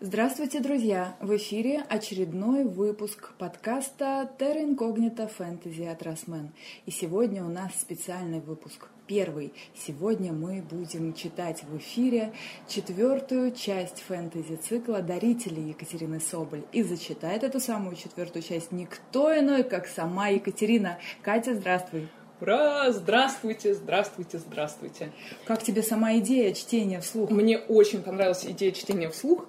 Здравствуйте, друзья! В эфире очередной выпуск подкаста «Терра Инкогнита. Фэнтези» от Росмэн. И сегодня у нас специальный выпуск, первый. Сегодня мы будем читать в эфире 4-ю часть фэнтези-цикла «Дарители» Екатерины Соболь. И зачитает эту самую 4-ю часть никто иной, как сама Екатерина. Катя, здравствуй! Ура! Здравствуйте, здравствуйте, здравствуйте. Как тебе сама идея чтения вслух? Мне очень понравилась идея чтения вслух,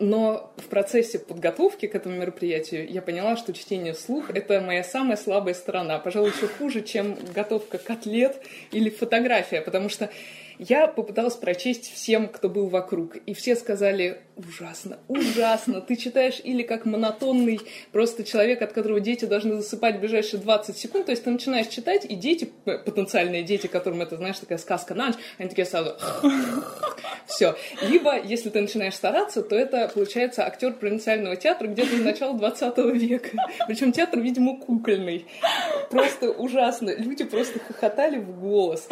но в процессе подготовки к этому мероприятию я поняла, что чтение вслух — это моя самая слабая сторона. Пожалуй, еще хуже, чем готовка котлет или фотография, потому что я попыталась прочесть всем, кто был вокруг, и все сказали: ужасно, ужасно, ты читаешь или как монотонный просто человек, от которого дети должны засыпать в ближайшие 20 секунд, то есть ты начинаешь читать, и дети, потенциальные дети, которым это, знаешь, такая сказка на ночь, они такие сразу все. Либо, если ты начинаешь стараться, то это, получается, актер провинциального театра где-то с начала 20 века, причем театр, видимо, кукольный. Просто ужасно, люди просто хохотали в голос.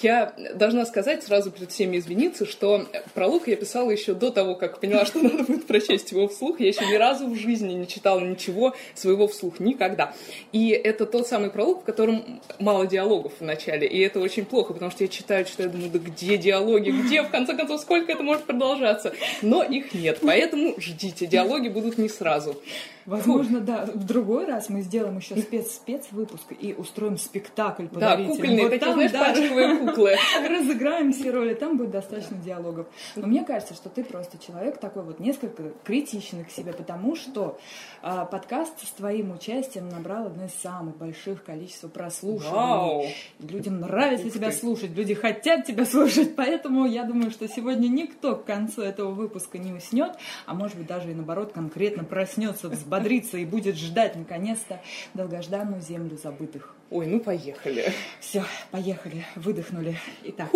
Я должна сказать, сразу перед всеми извиниться, что пролог я писала еще до того, как поняла, что надо будет прочесть его вслух. Я еще ни разу в жизни не читала ничего своего вслух. Никогда. И это тот самый пролог, в котором мало диалогов в начале. И это очень плохо, потому что я читаю, думаю, да где диалоги? Где, в конце концов, сколько это может продолжаться? Но их нет. Поэтому ждите. Диалоги будут не сразу. Возможно, да. В другой раз мы сделаем еще спецвыпуск и устроим спектакль по Дарителям. Да, кукольные, вот такие, знаешь, паршивые куклы. Разыграем все роли, там будет достаточно диалогов. Но мне кажется, что ты просто человек такой вот несколько критичный к себе, потому что подкаст с твоим участием набрал одно из самых больших количеств прослушиваний. Вау! Людям нравится тебя слушать, люди хотят тебя слушать, поэтому я думаю, что сегодня никто к концу этого выпуска не уснет, а может быть даже и наоборот конкретно проснется, взбодрится и будет ждать, наконец-то, долгожданную Землю Забытых. Ой, ну поехали. Все, поехали, выдохнули. Итак.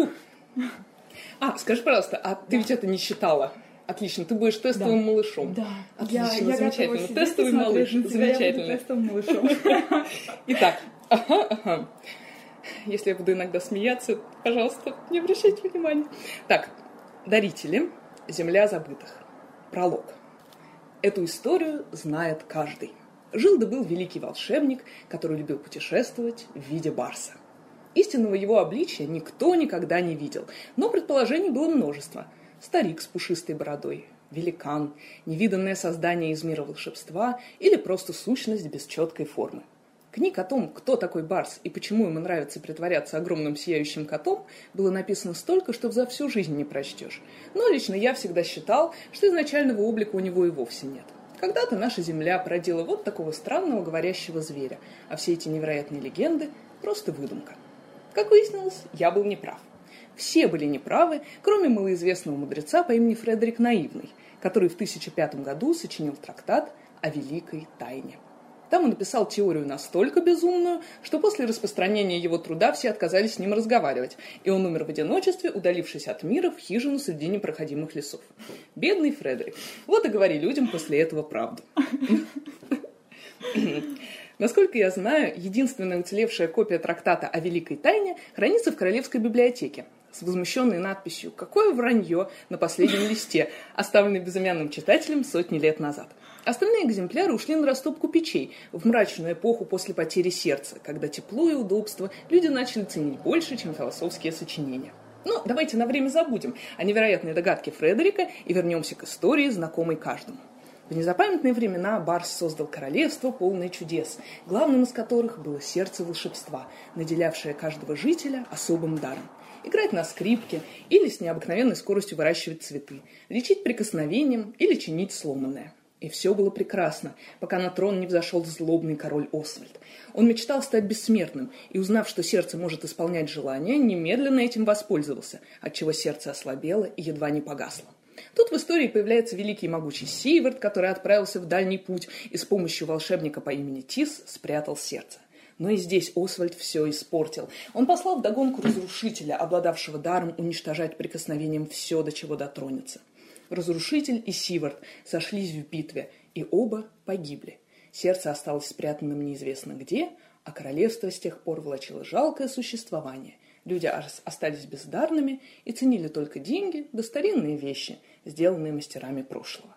Скажи, пожалуйста, ты ведь это не считала? Отлично, ты будешь тестовым малышом. Да. Отлично, я замечательно. Тестовый малыш, замечательно. Я буду тестовым малышом. Итак, если я буду иногда смеяться, пожалуйста, не обращайте внимания. Так, «Дарители. Земля Забытых». Пролог. Эту историю знает каждый. Жил да был великий волшебник, который любил путешествовать в виде барса. Истинного его обличия никто никогда не видел, но предположений было множество. Старик с пушистой бородой, великан, невиданное создание из мира волшебства или просто сущность без четкой формы. Книг о том, кто такой барс и почему ему нравится притворяться огромным сияющим котом, было написано столько, что за всю жизнь не прочтешь. Но лично я всегда считал, что изначального облика у него и вовсе нет. Когда-то наша земля породила вот такого странного говорящего зверя, а все эти невероятные легенды – просто выдумка. Как выяснилось, я был неправ. Все были неправы, кроме малоизвестного мудреца по имени Фредерик Наивный, который в 1005 году сочинил трактат о великой тайне. Там он написал теорию настолько безумную, что после распространения его труда все отказались с ним разговаривать, и он умер в одиночестве, удалившись от мира в хижину среди непроходимых лесов. Бедный Фредерик. Вот и говори людям после этого правду. Насколько я знаю, единственная уцелевшая копия трактата о Великой Тайне хранится в Королевской библиотеке с возмущенной надписью «Какое вранье» на последнем листе, оставленной безымянным читателем сотни лет назад. Остальные экземпляры ушли на растопку печей в мрачную эпоху после потери сердца, когда тепло и удобство люди начали ценить больше, чем философские сочинения. Но давайте на время забудем о невероятной догадке Фредерика и вернемся к истории, знакомой каждому. В незапамятные времена Барс создал королевство, полное чудес, главным из которых было сердце волшебства, наделявшее каждого жителя особым даром. Играть на скрипке или с необыкновенной скоростью выращивать цветы, лечить прикосновением или чинить сломанное. И все было прекрасно, пока на трон не взошел злобный король Освальд. Он мечтал стать бессмертным, и, узнав, что сердце может исполнять желания, немедленно этим воспользовался, отчего сердце ослабело и едва не погасло. Тут в истории появляется великий и могучий Сиверт, который отправился в дальний путь и с помощью волшебника по имени Тис спрятал сердце. Но и здесь Освальд все испортил. Он послал вдогонку разрушителя, обладавшего даром уничтожать прикосновением все, до чего дотронется. Разрушитель и Сиверт сошлись в битве, и оба погибли. Сердце осталось спрятанным неизвестно где, а королевство с тех пор влачило жалкое существование. Люди остались бездарными и ценили только деньги да старинные вещи, сделанные мастерами прошлого.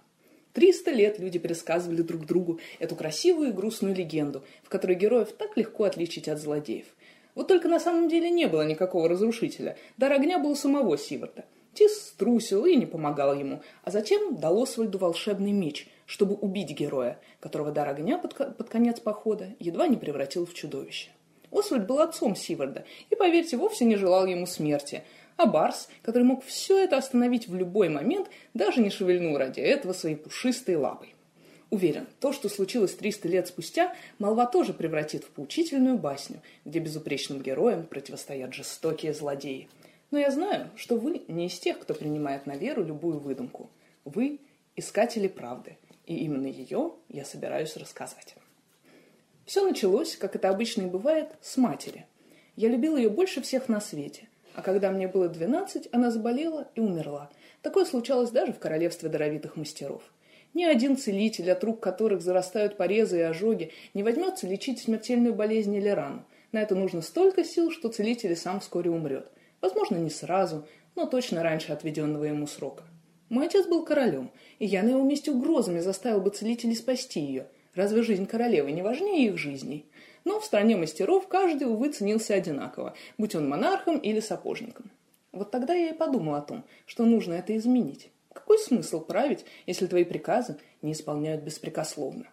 300 лет люди пересказывали друг другу эту красивую и грустную легенду, в которой героев так легко отличить от злодеев. Вот только на самом деле не было никакого разрушителя. Дар огня был у самого Сиверта. Тис струсил и не помогал ему, а затем дал Освальду волшебный меч, чтобы убить героя, которого дар огня под конец похода едва не превратил в чудовище. Освальд был отцом Сиверда и, поверьте, вовсе не желал ему смерти. А Барс, который мог все это остановить в любой момент, даже не шевельнул ради этого своей пушистой лапой. Уверен, то, что случилось 300 лет спустя, молва тоже превратит в поучительную басню, где безупречным героям противостоят жестокие злодеи. Но я знаю, что вы не из тех, кто принимает на веру любую выдумку. Вы – искатели правды, и именно ее я собираюсь рассказать. Все началось, как это обычно и бывает, с матери. Я любил ее больше всех на свете. А когда мне было 12, она заболела и умерла. Такое случалось даже в королевстве даровитых мастеров. Ни один целитель, от рук которых зарастают порезы и ожоги, не возьмется лечить смертельную болезнь или рану. На это нужно столько сил, что целитель и сам вскоре умрет. Возможно, не сразу, но точно раньше отведенного ему срока. Мой отец был королем, и я на его месте угрозами заставил бы целителей спасти ее. Разве жизнь королевы не важнее их жизней? Но в стране мастеров каждый, увы, ценился одинаково, будь он монархом или сапожником. Вот тогда я и подумал о том, что нужно это изменить. Какой смысл править, если твои приказы не исполняют беспрекословно?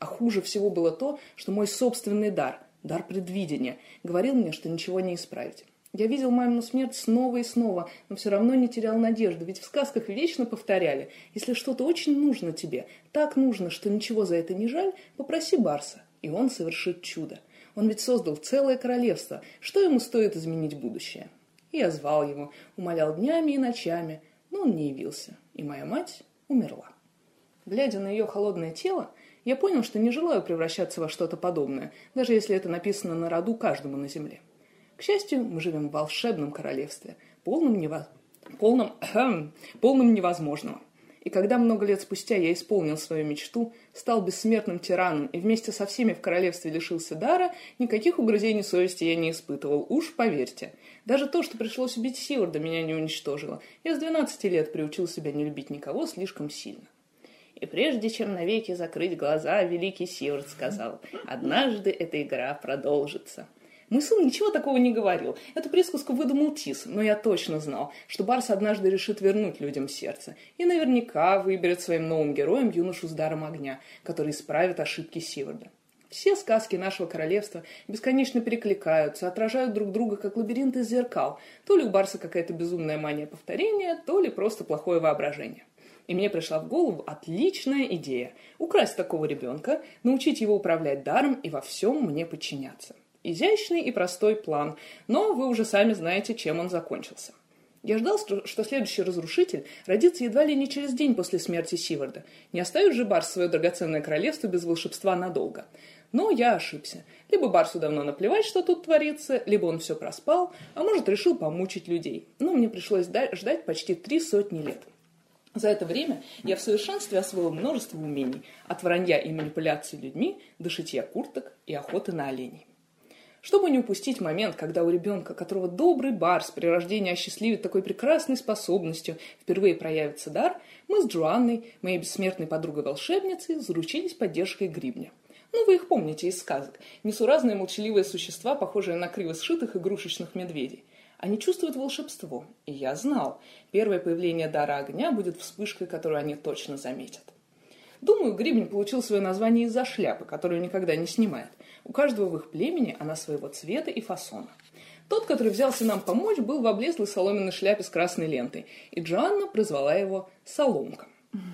А хуже всего было то, что мой собственный дар, дар предвидения, говорил мне, что ничего не исправить. Я видел мамину смерть снова и снова, но все равно не терял надежды, ведь в сказках вечно повторяли: если что-то очень нужно тебе, так нужно, что ничего за это не жаль, попроси Барса, и он совершит чудо. Он ведь создал целое королевство. Что ему стоит изменить будущее? И я звал его, умолял днями и ночами, но он не явился, и моя мать умерла. Глядя на ее холодное тело, я понял, что не желаю превращаться во что-то подобное, даже если это написано на роду каждому на земле. К счастью, мы живем в волшебном королевстве, полном невозможного. И когда много лет спустя я исполнил свою мечту, стал бессмертным тираном и вместе со всеми в королевстве лишился дара, никаких угрызений совести я не испытывал, уж поверьте. Даже то, что пришлось убить Сиверда, меня не уничтожило. Я с 12 лет приучил себя не любить никого слишком сильно. И прежде чем навеки закрыть глаза, великий Сиверт сказал: «Однажды эта игра продолжится». Мой сын ничего такого не говорил. Эту присказку выдумал Тис, но я точно знал, что Барс однажды решит вернуть людям сердце и наверняка выберет своим новым героем юношу с даром огня, который исправит ошибки Сиверда. Все сказки нашего королевства бесконечно перекликаются, отражают друг друга, как лабиринт из зеркал. То ли у Барса какая-то безумная мания повторения, то ли просто плохое воображение. И мне пришла в голову отличная идея – украсть такого ребенка, научить его управлять даром и во всем мне подчиняться. Изящный и простой план, но вы уже сами знаете, чем он закончился. Я ждал, что следующий разрушитель родится едва ли не через день после смерти Сиверда. Не оставит же Барс свое драгоценное королевство без волшебства надолго. Но я ошибся. Либо Барсу давно наплевать, что тут творится, либо он все проспал, а может, решил помучить людей. Но мне пришлось ждать почти 300 лет. За это время я в совершенстве освоил множество умений, от вранья и манипуляций людьми до шитья курток и охоты на оленей. Чтобы не упустить момент, когда у ребенка, которого добрый Барс при рождении осчастливит такой прекрасной способностью, впервые проявится дар, мы с Джоанной, моей бессмертной подругой-волшебницей, заручились поддержкой гребня. Ну, вы их помните из сказок. Несуразные молчаливые существа, похожие на криво сшитых игрушечных медведей. Они чувствуют волшебство, и я знал, первое появление дара огня будет вспышкой, которую они точно заметят. Думаю, гребень получил свое название из-за шляпы, которую никогда не снимает. У каждого в их племени она своего цвета и фасона. Тот, который взялся нам помочь, был в облезлой соломенной шляпе с красной лентой, и Джоанна прозвала его «Соломка».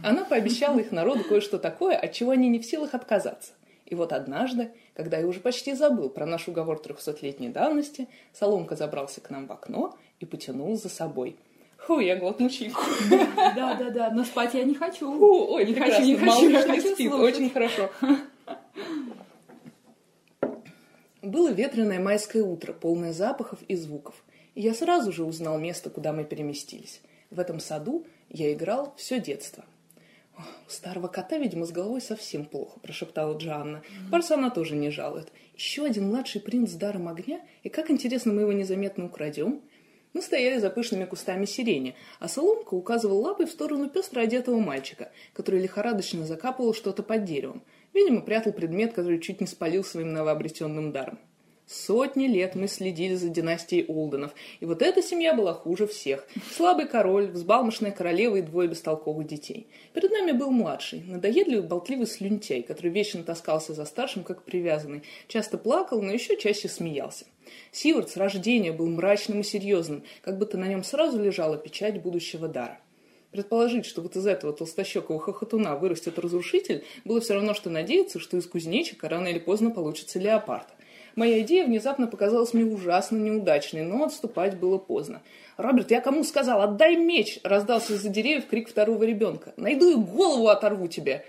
Она пообещала их народу кое-что такое, от чего они не в силах отказаться. И вот однажды, когда я уже почти забыл про наш уговор 300-летней давности, Соломка забрался к нам в окно и потянул за собой. Ху, я глотну чайку. Да, но спать я не хочу. Ху, ой, прекрасно, малыш не спит, очень хорошо. Было ветреное майское утро, полное запахов и звуков, и я сразу же узнал место, куда мы переместились. В этом саду я играл все детство. «У старого кота, видимо, с головой совсем плохо», — прошептала Джоанна. «Барса она тоже не жалует. Еще один младший принц с даром огня, и как интересно мы его незаметно украдем». Мы стояли за пышными кустами сирени, а соломка указывала лапой в сторону пестро одетого мальчика, который лихорадочно закапывал что-то под деревом. Видимо, прятал предмет, который чуть не спалил своим новообретенным даром. Сотни лет мы следили за династией Олденов, и вот эта семья была хуже всех. Слабый король, взбалмошная королева и двое бестолковых детей. Перед нами был младший, надоедливый, болтливый слюнтяй, который вечно таскался за старшим, как привязанный, часто плакал, но еще чаще смеялся. Сиверт с рождения был мрачным и серьезным, как будто на нем сразу лежала печать будущего дара. Предположить, что вот из этого толстощекого хохотуна вырастет разрушитель, было все равно, что надеяться, что из кузнечика рано или поздно получится леопард. Моя идея внезапно показалась мне ужасно неудачной, но отступать было поздно. «Роберт, я кому сказал? Отдай меч!» — раздался из-за деревьев крик второго ребенка. «Найду и голову оторву тебе!»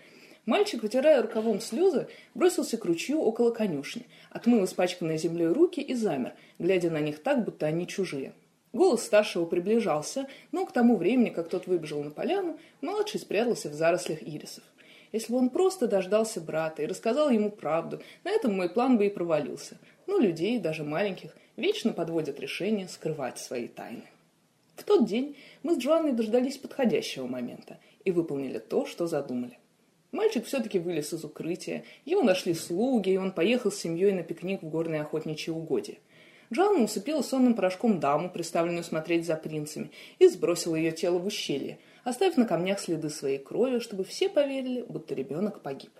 Мальчик, вытирая рукавом слезы, бросился к ручью около конюшни, отмыл испачканные землей руки и замер, глядя на них так, будто они чужие. Голос старшего приближался, но к тому времени, как тот выбежал на поляну, младший спрятался в зарослях ирисов. Если бы он просто дождался брата и рассказал ему правду, на этом мой план бы и провалился. Но людей, даже маленьких, вечно подводят решение скрывать свои тайны. В тот день мы с Джоанной дождались подходящего момента и выполнили то, что задумали. Мальчик все-таки вылез из укрытия, его нашли слуги, и он поехал с семьей на пикник в горные охотничьи угодья. Джоанна усыпила сонным порошком даму, приставленную смотреть за принцами, и сбросила ее тело в ущелье, оставив на камнях следы своей крови, чтобы все поверили, будто ребенок погиб.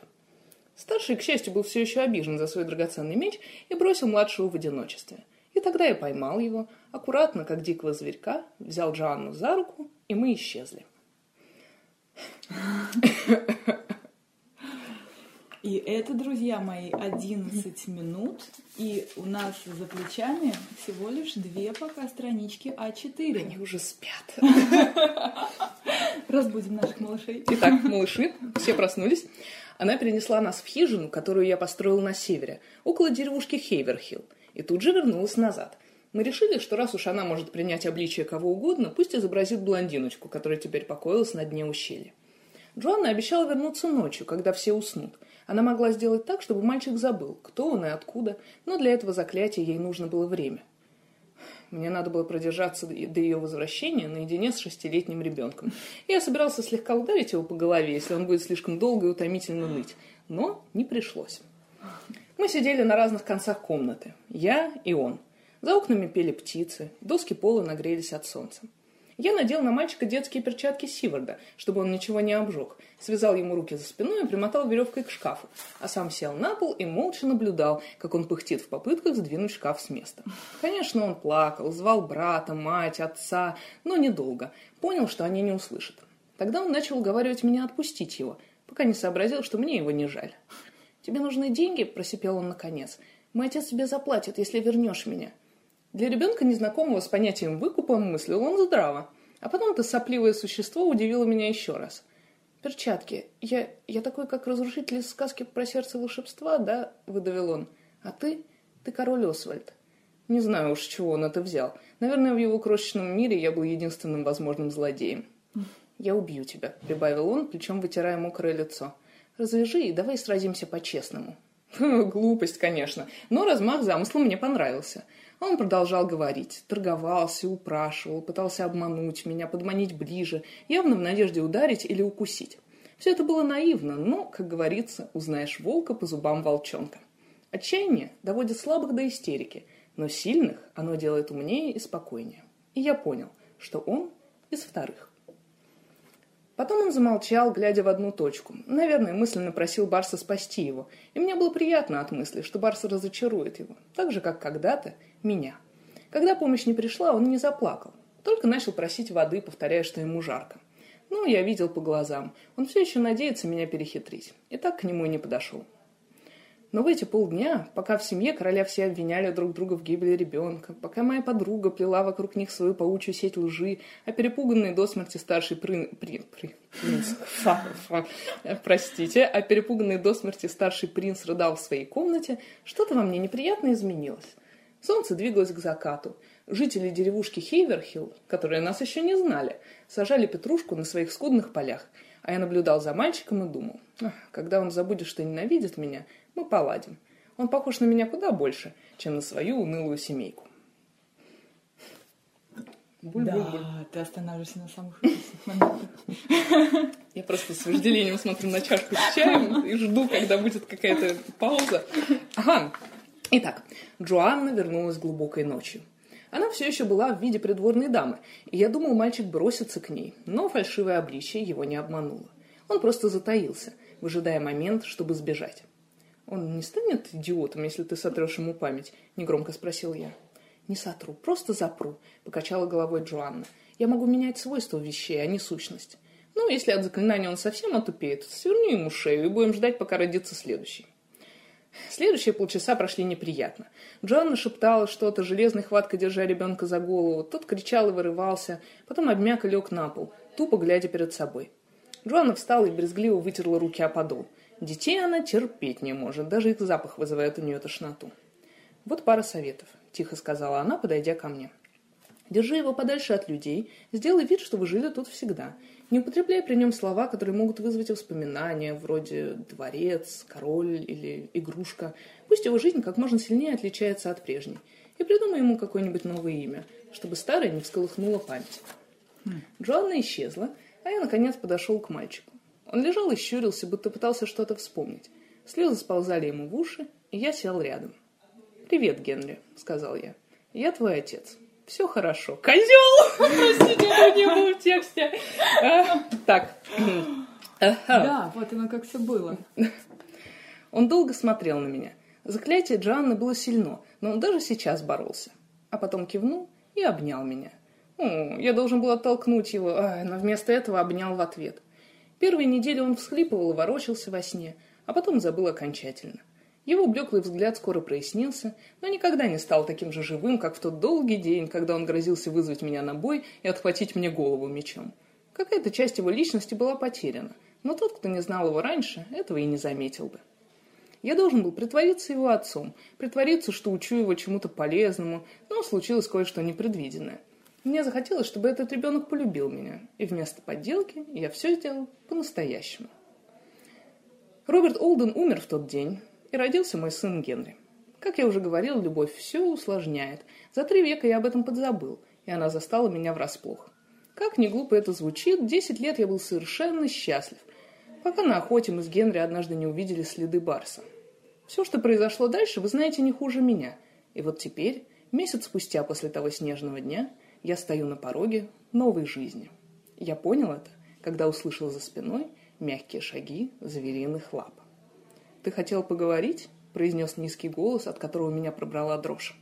Старший, к счастью, был все еще обижен за свой драгоценный меч и бросил младшего в одиночестве. И тогда я поймал его, аккуратно, как дикого зверька, взял Джоанну за руку, и мы исчезли. И это, друзья мои, 11 минут, и у нас за плечами всего лишь 2 пока странички А4. Они уже спят. Разбудим наших малышей. Итак, малыши, все проснулись. Она перенесла нас в хижину, которую я построил на севере, около деревушки Хейверхилл, и тут же вернулась назад. Мы решили, что раз уж она может принять обличие кого угодно, пусть изобразит блондиночку, которая теперь покоилась на дне ущелья. Джоанна обещала вернуться ночью, когда все уснут. Она могла сделать так, чтобы мальчик забыл, кто он и откуда, но для этого заклятия ей нужно было время. Мне надо было продержаться до ее возвращения наедине с 6-летним ребенком. Я собирался слегка ударить его по голове, если он будет слишком долго и утомительно ныть, но не пришлось. Мы сидели на разных концах комнаты, я и он. За окнами пели птицы, доски пола нагрелись от солнца. Я надел на мальчика детские перчатки Сиверда, чтобы он ничего не обжег, связал ему руки за спиной и примотал веревкой к шкафу, а сам сел на пол и молча наблюдал, как он пыхтит в попытках сдвинуть шкаф с места. Конечно, он плакал, звал брата, мать, отца, но недолго. Понял, что они не услышат. Тогда он начал уговаривать меня отпустить его, пока не сообразил, что мне его не жаль. «Тебе нужны деньги?» – просипел он наконец. «Мой отец тебе заплатит, если вернешь меня». Для ребенка, незнакомого с понятием выкупа, мыслил он здраво. А потом это сопливое существо удивило меня еще раз. «Перчатки. Я такой, как разрушитель из сказки про сердце волшебства, да?» — выдавил он. «А ты? Ты король Освальд». Не знаю уж, чего он это взял. Наверное, в его крошечном мире я был единственным возможным злодеем. «Я убью тебя», — прибавил он, причем вытирая мокрое лицо. «Развяжи и давай сразимся по-честному». Глупость, конечно, но размах замысла мне понравился. Он продолжал говорить, торговался, упрашивал, пытался обмануть меня, подманить ближе, явно в надежде ударить или укусить. Все это было наивно, но, как говорится, узнаешь волка по зубам волчонка. Отчаяние доводит слабых до истерики, но сильных оно делает умнее и спокойнее. И я понял, что он из вторых. Потом он замолчал, глядя в одну точку. Наверное, мысленно просил Барса спасти его. И мне было приятно от мысли, что Барс разочарует его. Так же, как когда-то меня. Когда помощь не пришла, он не заплакал. Только начал просить воды, повторяя, что ему жарко. Ну, я видел по глазам. Он все еще надеется меня перехитрить. И так к нему и не подошел. Но в эти полдня, пока в семье короля все обвиняли друг друга в гибели ребенка, пока моя подруга плела вокруг них свою паучью сеть лжи, а перепуганный до смерти старший принц рыдал в своей комнате, что-то во мне неприятно изменилось. Солнце двигалось к закату. Жители деревушки Хейверхилл, которые нас еще не знали, сажали петрушку на своих скудных полях, а я наблюдал за мальчиком и думал, когда он забудет, что ненавидит меня, мы поладим. Он похож на меня куда больше, чем на свою унылую семейку. Буль-буль-буль. Да, ты останавливаешься на самых вкусных моментах. Я просто с вожделением смотрю на чашку с чаем и жду, когда будет какая-то пауза. Ага. Итак, Джоанна вернулась глубокой ночью. Она все еще была в виде придворной дамы, и я думал, мальчик бросится к ней, но фальшивое обличье его не обмануло. Он просто затаился, выжидая момент, чтобы сбежать. «Он не станет идиотом, если ты сотрешь ему память?» – негромко спросил я. «Не сотру, просто запру», – покачала головой Джоанна. «Я могу менять свойства вещей, а не сущность. Ну, если от заклинания он совсем отупеет, сверни ему шею и будем ждать, пока родится следующий». Следующие полчаса прошли неприятно. Джоанна шептала что-то, железной хваткой держа ребенка за голову. Тот кричал и вырывался, потом обмяк и лег на пол, тупо глядя перед собой. Джоанна встала и брезгливо вытерла руки о подол. Детей она терпеть не может, даже их запах вызывает у нее тошноту. «Вот пара советов», – тихо сказала она, подойдя ко мне. «Держи его подальше от людей, сделай вид, что вы жили тут всегда. Не употребляй при нем слова, которые могут вызвать воспоминания, вроде «дворец», «король» или «игрушка». Пусть его жизнь как можно сильнее отличается от прежней. И придумай ему какое-нибудь новое имя, чтобы старое не всколыхнуло память». Джоанна исчезла, а я, наконец, подошел к мальчику. Он лежал и щурился, будто пытался что-то вспомнить. Слезы сползали ему в уши, и я сел рядом. «Привет, Генри», — сказал я. «Я твой отец». «Все хорошо». «Козел!» Простите, этого не было в тексте. Так. Да, вот оно как все было. Он долго смотрел на меня. Заклятие Джоанны было сильно, но он даже сейчас боролся. А потом кивнул и обнял меня. Я должен был оттолкнуть его, но вместо этого обнял в ответ. Первые недели он всхлипывал и ворочался во сне, а потом забыл окончательно. Его блеклый взгляд скоро прояснился, но никогда не стал таким же живым, как в тот долгий день, когда он грозился вызвать меня на бой и отхватить мне голову мечом. Какая-то часть его личности была потеряна, но тот, кто не знал его раньше, этого и не заметил бы. Я должен был притвориться его отцом, притвориться, что учу его чему-то полезному, но случилось кое-что непредвиденное. Мне захотелось, чтобы этот ребенок полюбил меня, и вместо подделки я все сделал по-настоящему. Роберт Олден умер в тот день, и родился мой сын Генри. Как я уже говорил, любовь все усложняет. За 3 века я об этом подзабыл, и она застала меня врасплох. Как ни глупо это звучит, 10 лет я был совершенно счастлив, пока на охоте мы с Генри однажды не увидели следы барса. Все, что произошло дальше, вы знаете не хуже меня. И вот теперь, месяц спустя после того снежного дня, я стою на пороге новой жизни. Я понял это, когда услышал за спиной мягкие шаги звериных лап. «Ты хотел поговорить?» – произнес низкий голос, от которого меня пробрала дрожь.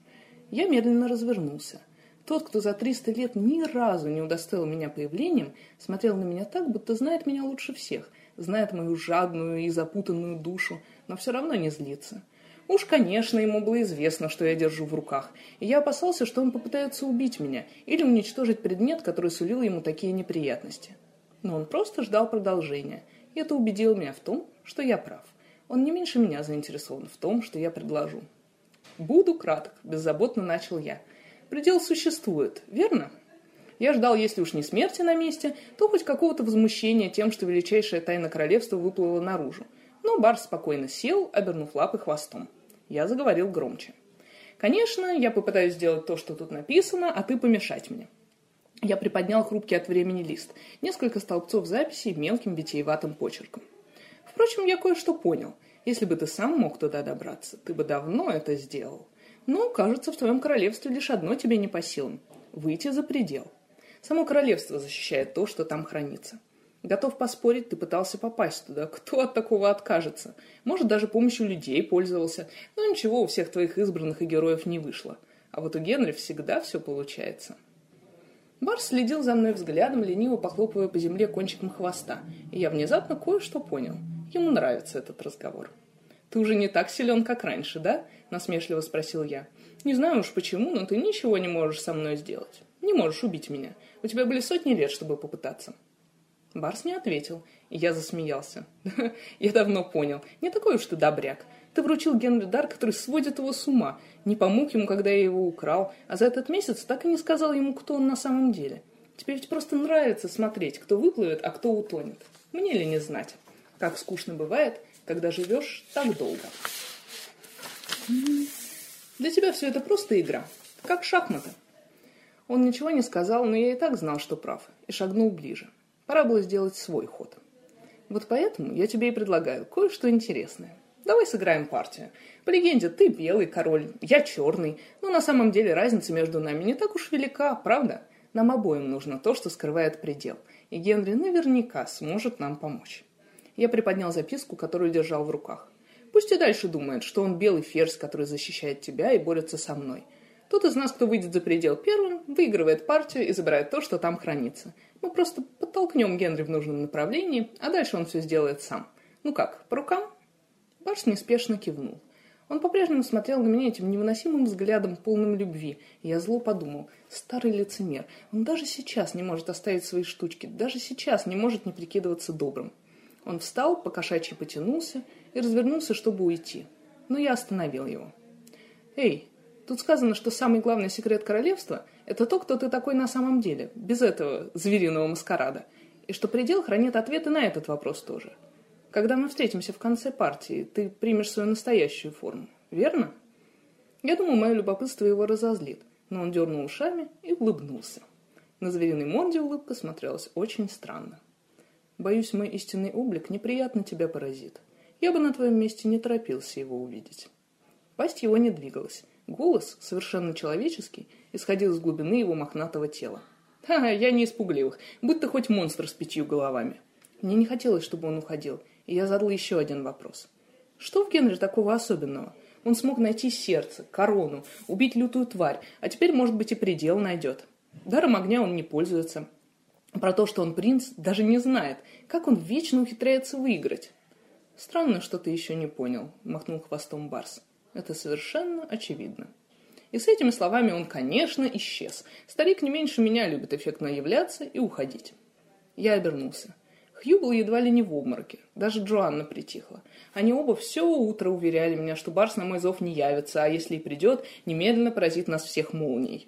Я медленно развернулся. Тот, кто за 300 лет ни разу не удостоил меня появлением, смотрел на меня так, будто знает меня лучше всех, знает мою жадную и запутанную душу, но все равно не злится. Уж, конечно, ему было известно, что я держу в руках, и я опасался, что он попытается убить меня или уничтожить предмет, который сулил ему такие неприятности. Но он просто ждал продолжения, и это убедило меня в том, что я прав. Он не меньше меня заинтересован в том, что я предложу. «Буду краток», – беззаботно начал я. «Предел существует, верно?» Я ждал, если уж не смерти на месте, то хоть какого-то возмущения тем, что величайшая тайна королевства выплыла наружу. Но Барс спокойно сел, обернув лапы хвостом. Я заговорил громче. «Конечно, я попытаюсь сделать то, что тут написано, а ты помешать мне». Я приподнял хрупкий от времени лист, несколько столбцов записей мелким витиеватым почерком. «Впрочем, я кое-что понял. Если бы ты сам мог туда добраться, ты бы давно это сделал. Но, кажется, в твоем королевстве лишь одно тебе не по силам – выйти за предел. Само королевство защищает то, что там хранится. Готов поспорить, ты пытался попасть туда. Кто от такого откажется? Может, даже помощью людей пользовался. Но ничего у всех твоих избранных и героев не вышло. А вот у Генри всегда все получается». Барс следил за мной взглядом, лениво похлопывая по земле кончиком хвоста. И я внезапно кое-что понял. Ему нравится этот разговор. «Ты уже не так силен, как раньше, да?» – насмешливо спросил я. «Не знаю уж почему, но ты ничего не можешь со мной сделать. Не можешь убить меня. У тебя были 100 лет, чтобы попытаться». Барс не ответил, и я засмеялся. «Я давно понял. Не такой уж ты добряк. Ты вручил Генри дар, который сводит его с ума. Не помог ему, когда я его украл, а за этот месяц так и не сказал ему, кто он на самом деле. Тебе ведь просто нравится смотреть, кто выплывет, а кто утонет. Мне ли не знать? Как скучно бывает, когда живешь так долго. Для тебя все это просто игра, как шахматы». Он ничего не сказал, но я и так знал, что прав, и шагнул ближе. Пора было сделать свой ход. Вот поэтому я тебе и предлагаю кое-что интересное. Давай сыграем партию. По легенде, ты белый король, я черный, но на самом деле разница между нами не так уж велика, правда? Нам обоим нужно то, что скрывает предел, и Генри наверняка сможет нам помочь. Я приподнял записку, которую держал в руках. Пусть и дальше думает, что он белый ферзь, который защищает тебя и борется со мной. Тот из нас, кто выйдет за предел первым, выигрывает партию и забирает то, что там хранится. Мы просто подтолкнем Генри в нужном направлении, а дальше он все сделает сам. Ну как, по рукам? Барс неспешно кивнул. Он по-прежнему смотрел на меня этим невыносимым взглядом, полным любви. И я зло подумал, старый лицемер, он даже сейчас не может оставить свои штучки, даже сейчас не может не прикидываться добрым. Он встал, покошачьи потянулся и развернулся, чтобы уйти. Но я остановил его. «Эй, тут сказано, что самый главный секрет королевства – это то, кто ты такой на самом деле, без этого звериного маскарада, и что предел хранит ответы на этот вопрос тоже. Когда мы встретимся в конце партии, ты примешь свою настоящую форму, верно?» Я думаю, мое любопытство его разозлит, но он дернул ушами и улыбнулся. На звериной морде улыбка смотрелась очень странно. «Боюсь, мой истинный облик неприятно тебя поразит. Я бы на твоем месте не торопился его увидеть». Пасть его не двигалась. Голос, совершенно человеческий, исходил из глубины его мохнатого тела. «Ха-ха, я не из пугливых, будто хоть монстр с 5 головами». Мне не хотелось, чтобы он уходил, и я задал еще один вопрос. Что в Генри такого особенного? Он смог найти сердце, корону, убить лютую тварь, а теперь, может быть, и предел найдет. Даром огня он не пользуется. Про то, что он принц, даже не знает. Как он вечно ухитряется выиграть? «Странно, что ты еще не понял», — махнул хвостом Барс. «Это совершенно очевидно». И с этими словами он, конечно, исчез. Старик не меньше меня любит эффектно являться и уходить. Я обернулся. Хью был едва ли не в обмороке. Даже Джоанна притихла. Они оба все утро уверяли меня, что Барс на мой зов не явится, а если и придет, немедленно поразит нас всех молнией.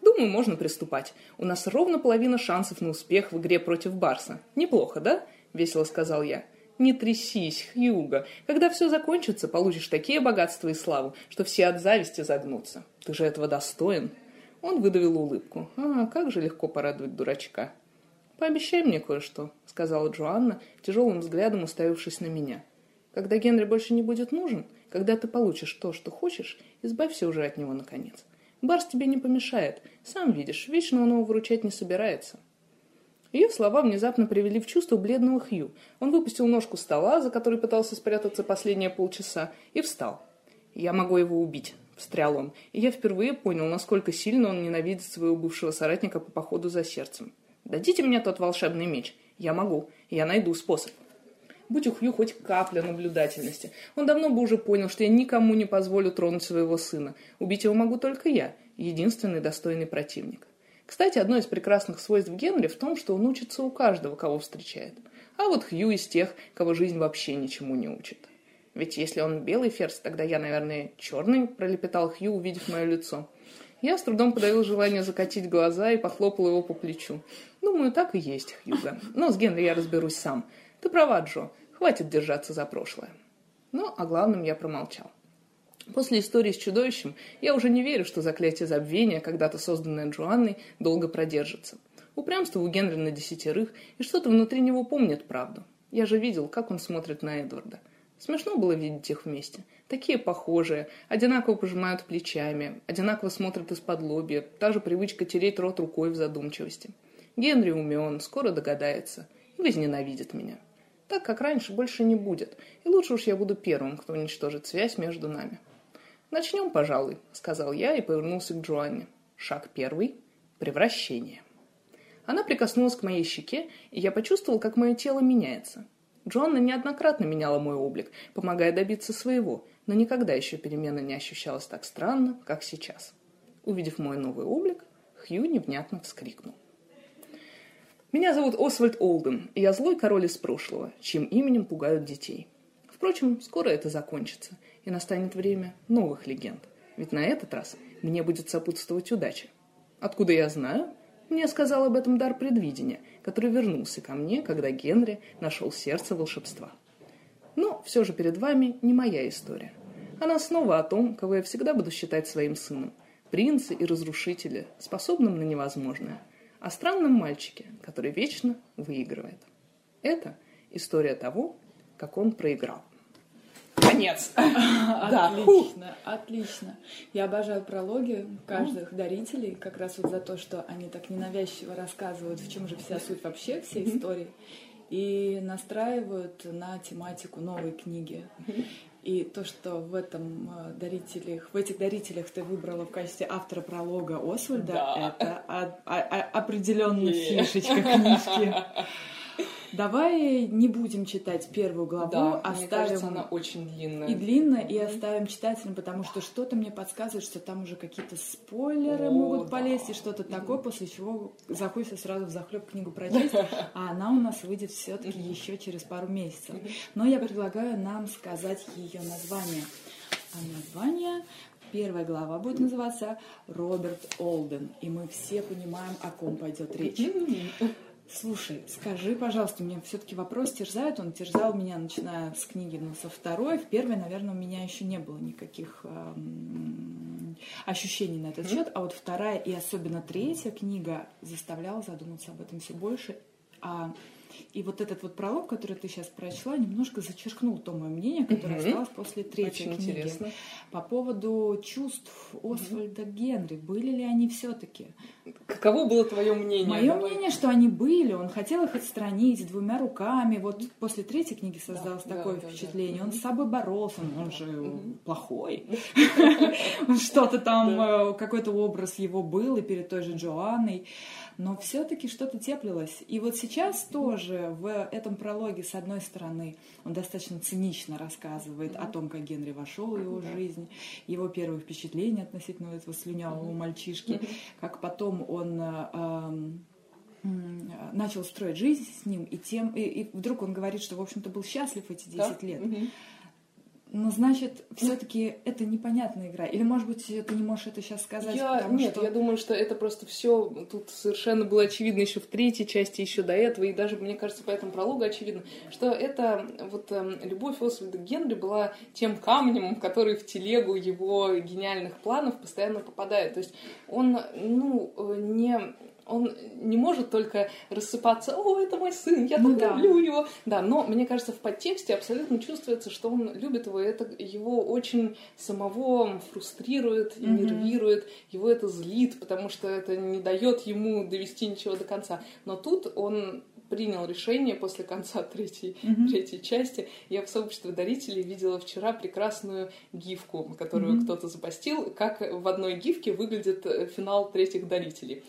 Думаю, можно приступать. У нас ровно половина шансов на успех в игре против Барса. Неплохо, да? Весело сказал я. Не трясись, Хьюго. Когда все закончится, получишь такие богатства и славу, что все от зависти загнутся. Ты же этого достоин. Он выдавил улыбку. А, как же легко порадовать дурачка. Пообещай мне кое-что, сказала Джоанна, тяжелым взглядом уставившись на меня. Когда Генри больше не будет нужен, когда ты получишь то, что хочешь, избавься уже от него наконец. Барс тебе не помешает. Сам видишь, вечно он его выручать не собирается. Ее слова внезапно привели в чувство бледного Хью. Он выпустил ножку стола, за которой пытался спрятаться последние полчаса, и встал. «Я могу его убить», — встрял он, и я впервые понял, насколько сильно он ненавидит своего бывшего соратника по походу за сердцем. «Дадите мне тот волшебный меч. Я могу. Я найду способ». Будь у Хью хоть капля наблюдательности. Он давно бы уже понял, что я никому не позволю тронуть своего сына. Убить его могу только я, единственный достойный противник. Кстати, одно из прекрасных свойств Генри в том, что он учится у каждого, кого встречает. А вот Хью из тех, кого жизнь вообще ничему не учит. «Ведь если он белый ферзь, тогда я, наверное, черный», — пролепетал Хью, увидев мое лицо. Я с трудом подавил желание закатить глаза и похлопал его по плечу. «Думаю, так и есть, Хьюго. Но с Генри я разберусь сам. Ты права, Джо. Хватит держаться за прошлое». Но о главном я промолчал. После истории с чудовищем я уже не верю, что заклятие забвения, когда-то созданное Джоанной, долго продержится. Упрямство у Генри на 10, и что-то внутри него помнит правду. Я же видел, как он смотрит на Эдварда. Смешно было видеть их вместе. Такие похожие, одинаково пожимают плечами, одинаково смотрят из-под лобья, та же привычка тереть рот рукой в задумчивости. Генри умен, скоро догадается и возненавидит меня. Так, как раньше, больше не будет. И лучше уж я буду первым, кто уничтожит связь между нами. «Начнем, пожалуй», — сказал я и повернулся к Джоанне. Шаг первый — превращение. Она прикоснулась к моей щеке, и я почувствовал, как мое тело меняется. Джоанна неоднократно меняла мой облик, помогая добиться своего, но никогда еще перемена не ощущалась так странно, как сейчас. Увидев мой новый облик, Хью невнятно вскрикнул. «Меня зовут Освальд Олден, и я злой король из прошлого, чьим именем пугают детей. Впрочем, скоро это закончится, и настанет время новых легенд. Ведь на этот раз мне будет сопутствовать удача. Откуда я знаю? Мне сказал об этом дар предвидения, который вернулся ко мне, когда Генри нашел сердце волшебства. Но все же перед вами не моя история. Она снова о том, кого я всегда буду считать своим сыном. принце и разрушителе, способном на невозможное, о странном мальчике, который вечно выигрывает. Это история того, как он проиграл. Конец. Отлично, отлично. Я обожаю прологи каждых дарителей, как раз вот за то, что они так ненавязчиво рассказывают, в чем же вся суть вообще всей истории, и настраивают на тематику новой книги. И то, что в этих дарителях ты выбрала в качестве автора пролога Освальда, это определенная фишечка книжки. Давай не будем читать первую главу, оставим... Мне кажется, она очень длинная. И длинная, и оставим читателям, потому что что-то мне подсказывает, что там уже какие-то спойлеры могут полезть, и что-то такое, после чего захочется сразу взахлёб книгу прочесть, а она у нас выйдет все-таки еще через пару месяцев. Но я предлагаю нам сказать ее название. А название... Первая глава будет называться «Роберт Олден», и мы все понимаем, о ком пойдет речь. Слушай, скажи, пожалуйста, мне все-таки вопрос терзает. Он терзал меня, начиная с книги, но со второй. В первой, наверное, у меня еще не было никаких ощущений на этот счет. А вот вторая и особенно третья книга заставляла задуматься об этом все больше. И вот этот вот пролог, который ты сейчас прочла, немножко зачеркнул то мое мнение, которое осталось после третьей книги. Интересно. По поводу чувств Освальда Генри. Были ли они все-таки? Каково было твое мнение? Мое мнение, что они были. Он хотел их отстранить двумя руками. Вот после третьей книги создалось такое впечатление. Он с собой боролся. Он же плохой. Что-то там, какой-то образ его был и перед той же Джоанной. Но все-таки что-то теплилось. И вот сейчас тоже в этом прологе, с одной стороны, он достаточно цинично рассказывает о том, как Генри вошел в его жизнь, его первые впечатления относительно этого слюнявого мальчишки, как потом он начал строить жизнь с ним, и вдруг он говорит, что, в общем-то, был счастлив эти 10 лет. Ну, значит, все-таки это непонятная игра. Или, может быть, ты не можешь это сейчас сказать? Я думаю, что это просто все тут совершенно было очевидно еще в третьей части, еще до этого, и даже, мне кажется, по этому прологу очевидно, что это вот любовь Освальда к Генри была тем камнем, который в телегу его гениальных планов постоянно попадает. То есть он, он не может только рассыпаться: «О, это мой сын, я так люблю его». Да, но, мне кажется, в подтексте абсолютно чувствуется, что он любит его, и это его очень самого фрустрирует, нервирует, его это злит, потому что это не дает ему довести ничего до конца. Но тут он принял решение после конца третьей части. Я в сообществе дарителей видела вчера прекрасную гифку, которую кто-то запостил, как в одной гифке выглядит финал третьих дарителей.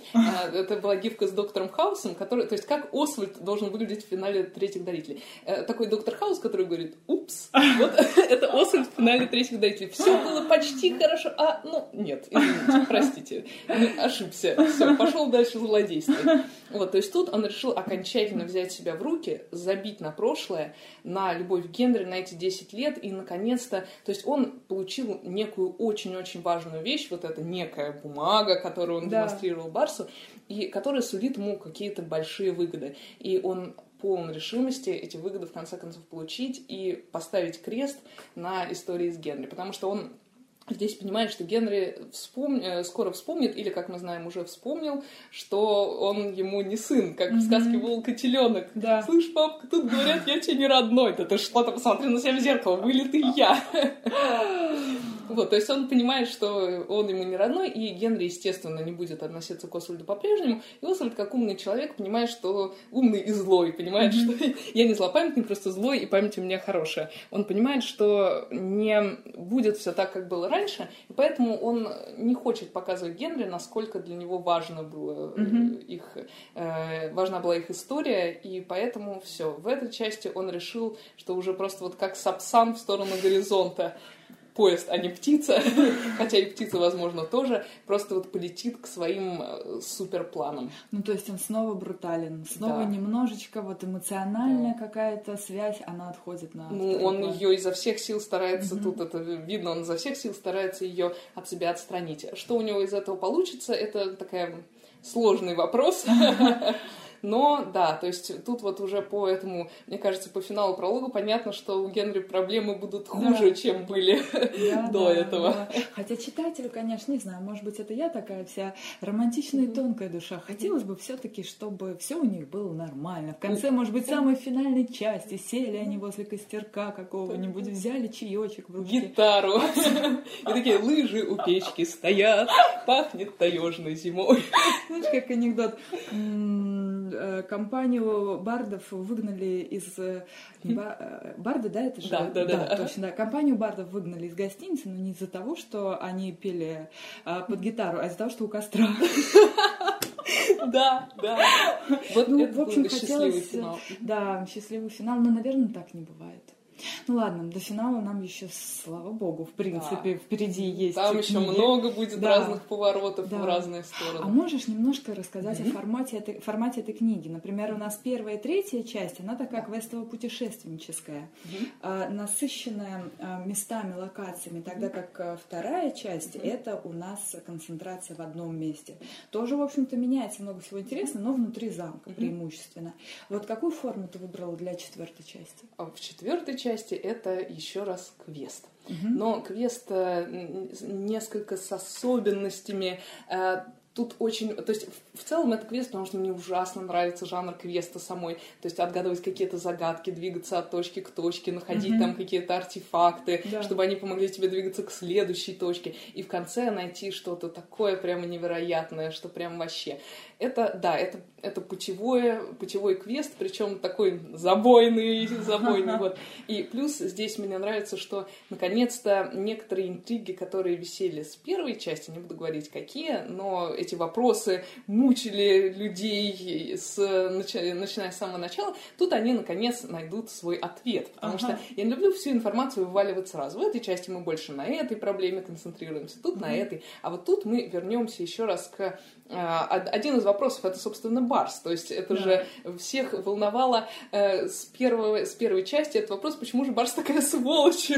Это была гифка с доктором Хаусом, то есть как Освальд должен выглядеть в финале третьих дарителей. Такой доктор Хаус, который говорит: «Упс!» Вот это Освальд в финале третьих дарителей. Все было почти хорошо, нет, извините, простите, ошибся. Все, пошел дальше злодействовать. Вот, то есть тут он решил окончать взять себя в руки, забить на прошлое, на любовь к Генри, на эти 10 лет, и, наконец-то, то есть он получил некую очень-очень важную вещь, вот эта некая бумага, которую он демонстрировал Барсу, и которая сулит ему какие-то большие выгоды. И он полон решимости эти выгоды, в конце концов, получить и поставить крест на истории с Генри, потому что он здесь понимает, что Генри скоро вспомнит, или, как мы знаем, уже вспомнил, что он ему не сын, как в сказке «Волк и теленок». Да. «Слышь, папка, тут говорят, я тебе не родной». «Да ты что-то посмотри на себя в зеркало, вылитый ты я». Вот, то есть он понимает, что он ему не родной, и Генри, естественно, не будет относиться к Освальду по-прежнему. И Освальд, как умный человек, понимает, что умный и злой, понимает, что я не злопамятный, просто злой, и память у меня хорошая. Он понимает, что не будет все так, как было раньше, и поэтому он не хочет показывать Генри, насколько для него важна была их история, и поэтому все. В этой части он решил, что уже просто вот как сапсан в сторону горизонта, поезд, а не птица, хотя и птица, возможно, тоже, просто вот полетит к своим суперпланам. Ну, то есть он снова брутален, снова немножечко вот эмоциональная какая-то связь, она отходит на... он ее изо всех сил старается, тут это видно, он изо всех сил старается ее от себя отстранить. Что у него из этого получится, это такой сложный вопрос. Но, да, то есть тут вот уже по этому, мне кажется, по финалу пролога понятно, что у Генри проблемы будут хуже, да, чем были до этого. Да. Хотя читателю, конечно, не знаю, может быть, это я такая вся романтичная и тонкая душа. Хотелось бы все-таки, чтобы все у них было нормально. В конце, может быть, самой финальной части сели они возле костерка какого-нибудь, взяли чаечек в руке. Гитару. И такие лыжи у печки стоят, пахнет таежной зимой. Знаешь, как анекдот. Компанию бардов выгнали из... Барды, да, это же? Да, точно, да. Компанию бардов выгнали из гостиницы, но не из-за того, что они пели под гитару, а из-за того, что у костра. Да. Вот это был счастливый финал. Да, счастливый финал, но, наверное, так не бывает. Ну ладно, до финала нам еще, слава богу, в принципе, впереди есть. Там еще много будет разных поворотов в разные стороны. А можешь немножко рассказать о формате этой книги? Например, у нас первая и третья часть, она такая квестово-путешественническая, насыщенная местами, локациями, тогда как вторая часть это у нас концентрация в одном месте. Тоже, в общем-то, меняется много всего интересного, но внутри замка преимущественно. Вот какую форму ты выбрала для четвертой части? В четвертой части это еще раз квест. Но квест несколько с особенностями. Тут очень... То есть, в целом, это квест, потому что мне ужасно нравится жанр квеста самой. То есть, отгадывать какие-то загадки, двигаться от точки к точке, находить там какие-то артефакты, чтобы они помогли тебе двигаться к следующей точке. И в конце найти что-то такое прямо невероятное, что прям вообще... Это путевой квест, причем такой забойный. Вот. И плюс здесь мне нравится, что, наконец-то, некоторые интриги, которые висели с первой части, не буду говорить, какие, но эти вопросы мучили людей, начиная с самого начала, тут они, наконец, найдут свой ответ. Потому что я не люблю всю информацию вываливать сразу. В этой части мы больше на этой проблеме концентрируемся, тут на этой. А вот тут мы вернемся еще раз к... Один из вопросов — это, собственно, Барс. То есть это же всех волновало с первой части этот вопрос, почему же Барс такая сволочь?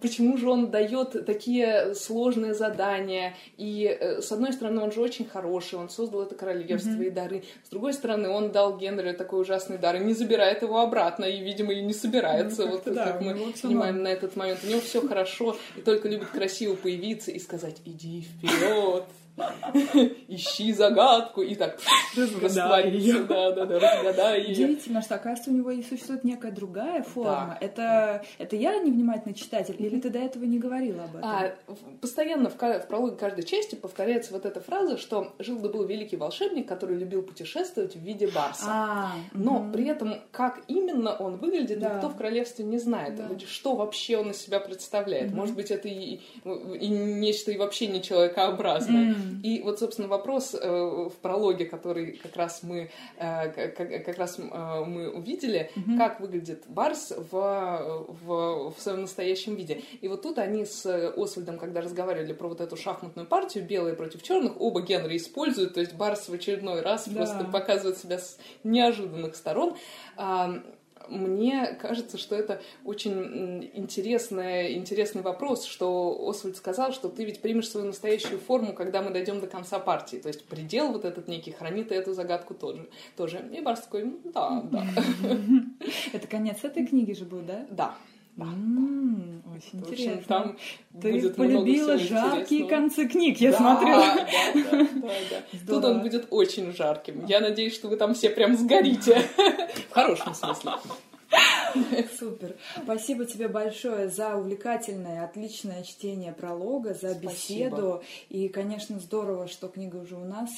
Почему же он дает такие сложные задания? И, с одной стороны, он же очень хороший, он создал это королевство и дары. С другой стороны, он дал Генри такой ужасный дар и не забирает его обратно, и, видимо, и не собирается. Вот как мы понимаем на этот момент. У него все хорошо, и только любит красиво появиться и сказать «иди вперед». Ищи загадку и так раствориться, разгадай ее. Удивительно, что, оказывается, у него и существует некая другая форма. Это я невнимательный читатель, или ты до этого не говорила об этом? Постоянно в прологе каждой части повторяется вот эта фраза, что жил-да был великий волшебник, который любил путешествовать в виде барса. Но при этом, как именно он выглядит, никто в королевстве не знает, что вообще он из себя представляет. Может быть, это и нечто и вообще не человекообразное. И вот, собственно, вопрос в прологе, который как раз мы увидели, как выглядит Барс в своем настоящем виде. И вот тут они с Освальдом, когда разговаривали про вот эту шахматную партию, белые против черных, оба Генри используют, то есть Барс в очередной раз просто показывает себя с неожиданных сторон. Мне кажется, что это очень интересный вопрос, что Освальд сказал, что ты ведь примешь свою настоящую форму, когда мы дойдем до конца партии. То есть предел вот этот некий хранит и эту загадку тоже. И Барс такой, да. Это конец этой книги же был, да? Да. Очень интересно. Там ты полюбила жаркие концы книг, я смотрела. Да. Тут он будет очень жарким. Я надеюсь, что вы там все прям сгорите. В хорошем смысле. Супер. Спасибо тебе большое за увлекательное, отличное чтение пролога, за беседу. И, конечно, здорово, что книга уже у нас.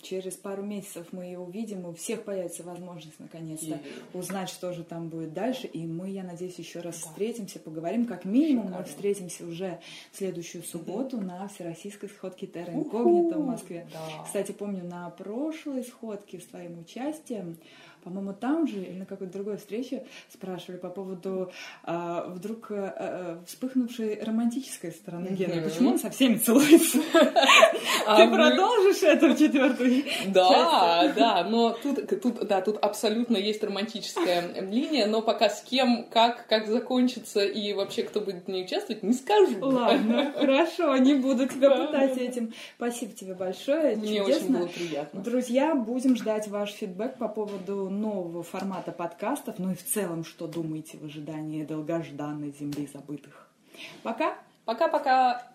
Через пару месяцев мы ее увидим, и у всех появится возможность, наконец-то, узнать, что же там будет дальше. И мы, я надеюсь, еще раз встретимся, поговорим. Как минимум, мы встретимся уже в следующую субботу на всероссийской сходке Терра Инкогнита в Москве. Кстати, помню, на прошлой сходке с твоим участием, по-моему, там же или на какой-то другой встрече спрашивали по поводу вдруг вспыхнувшей романтической стороны Генри. Почему он со всеми целуется? Ты продолжишь это в четвертую часть? Да, но тут абсолютно есть романтическая линия, но пока с кем, как закончится и вообще кто будет в ней участвовать, не скажу. Ладно, хорошо, не буду тебя пытать этим. Спасибо тебе большое, чудесно. Мне очень было приятно. Друзья, будем ждать ваш фидбэк по поводу нового формата подкастов, ну и в целом, что думаете в ожидании долгожданной Земли Забытых. Пока! Пока-пока!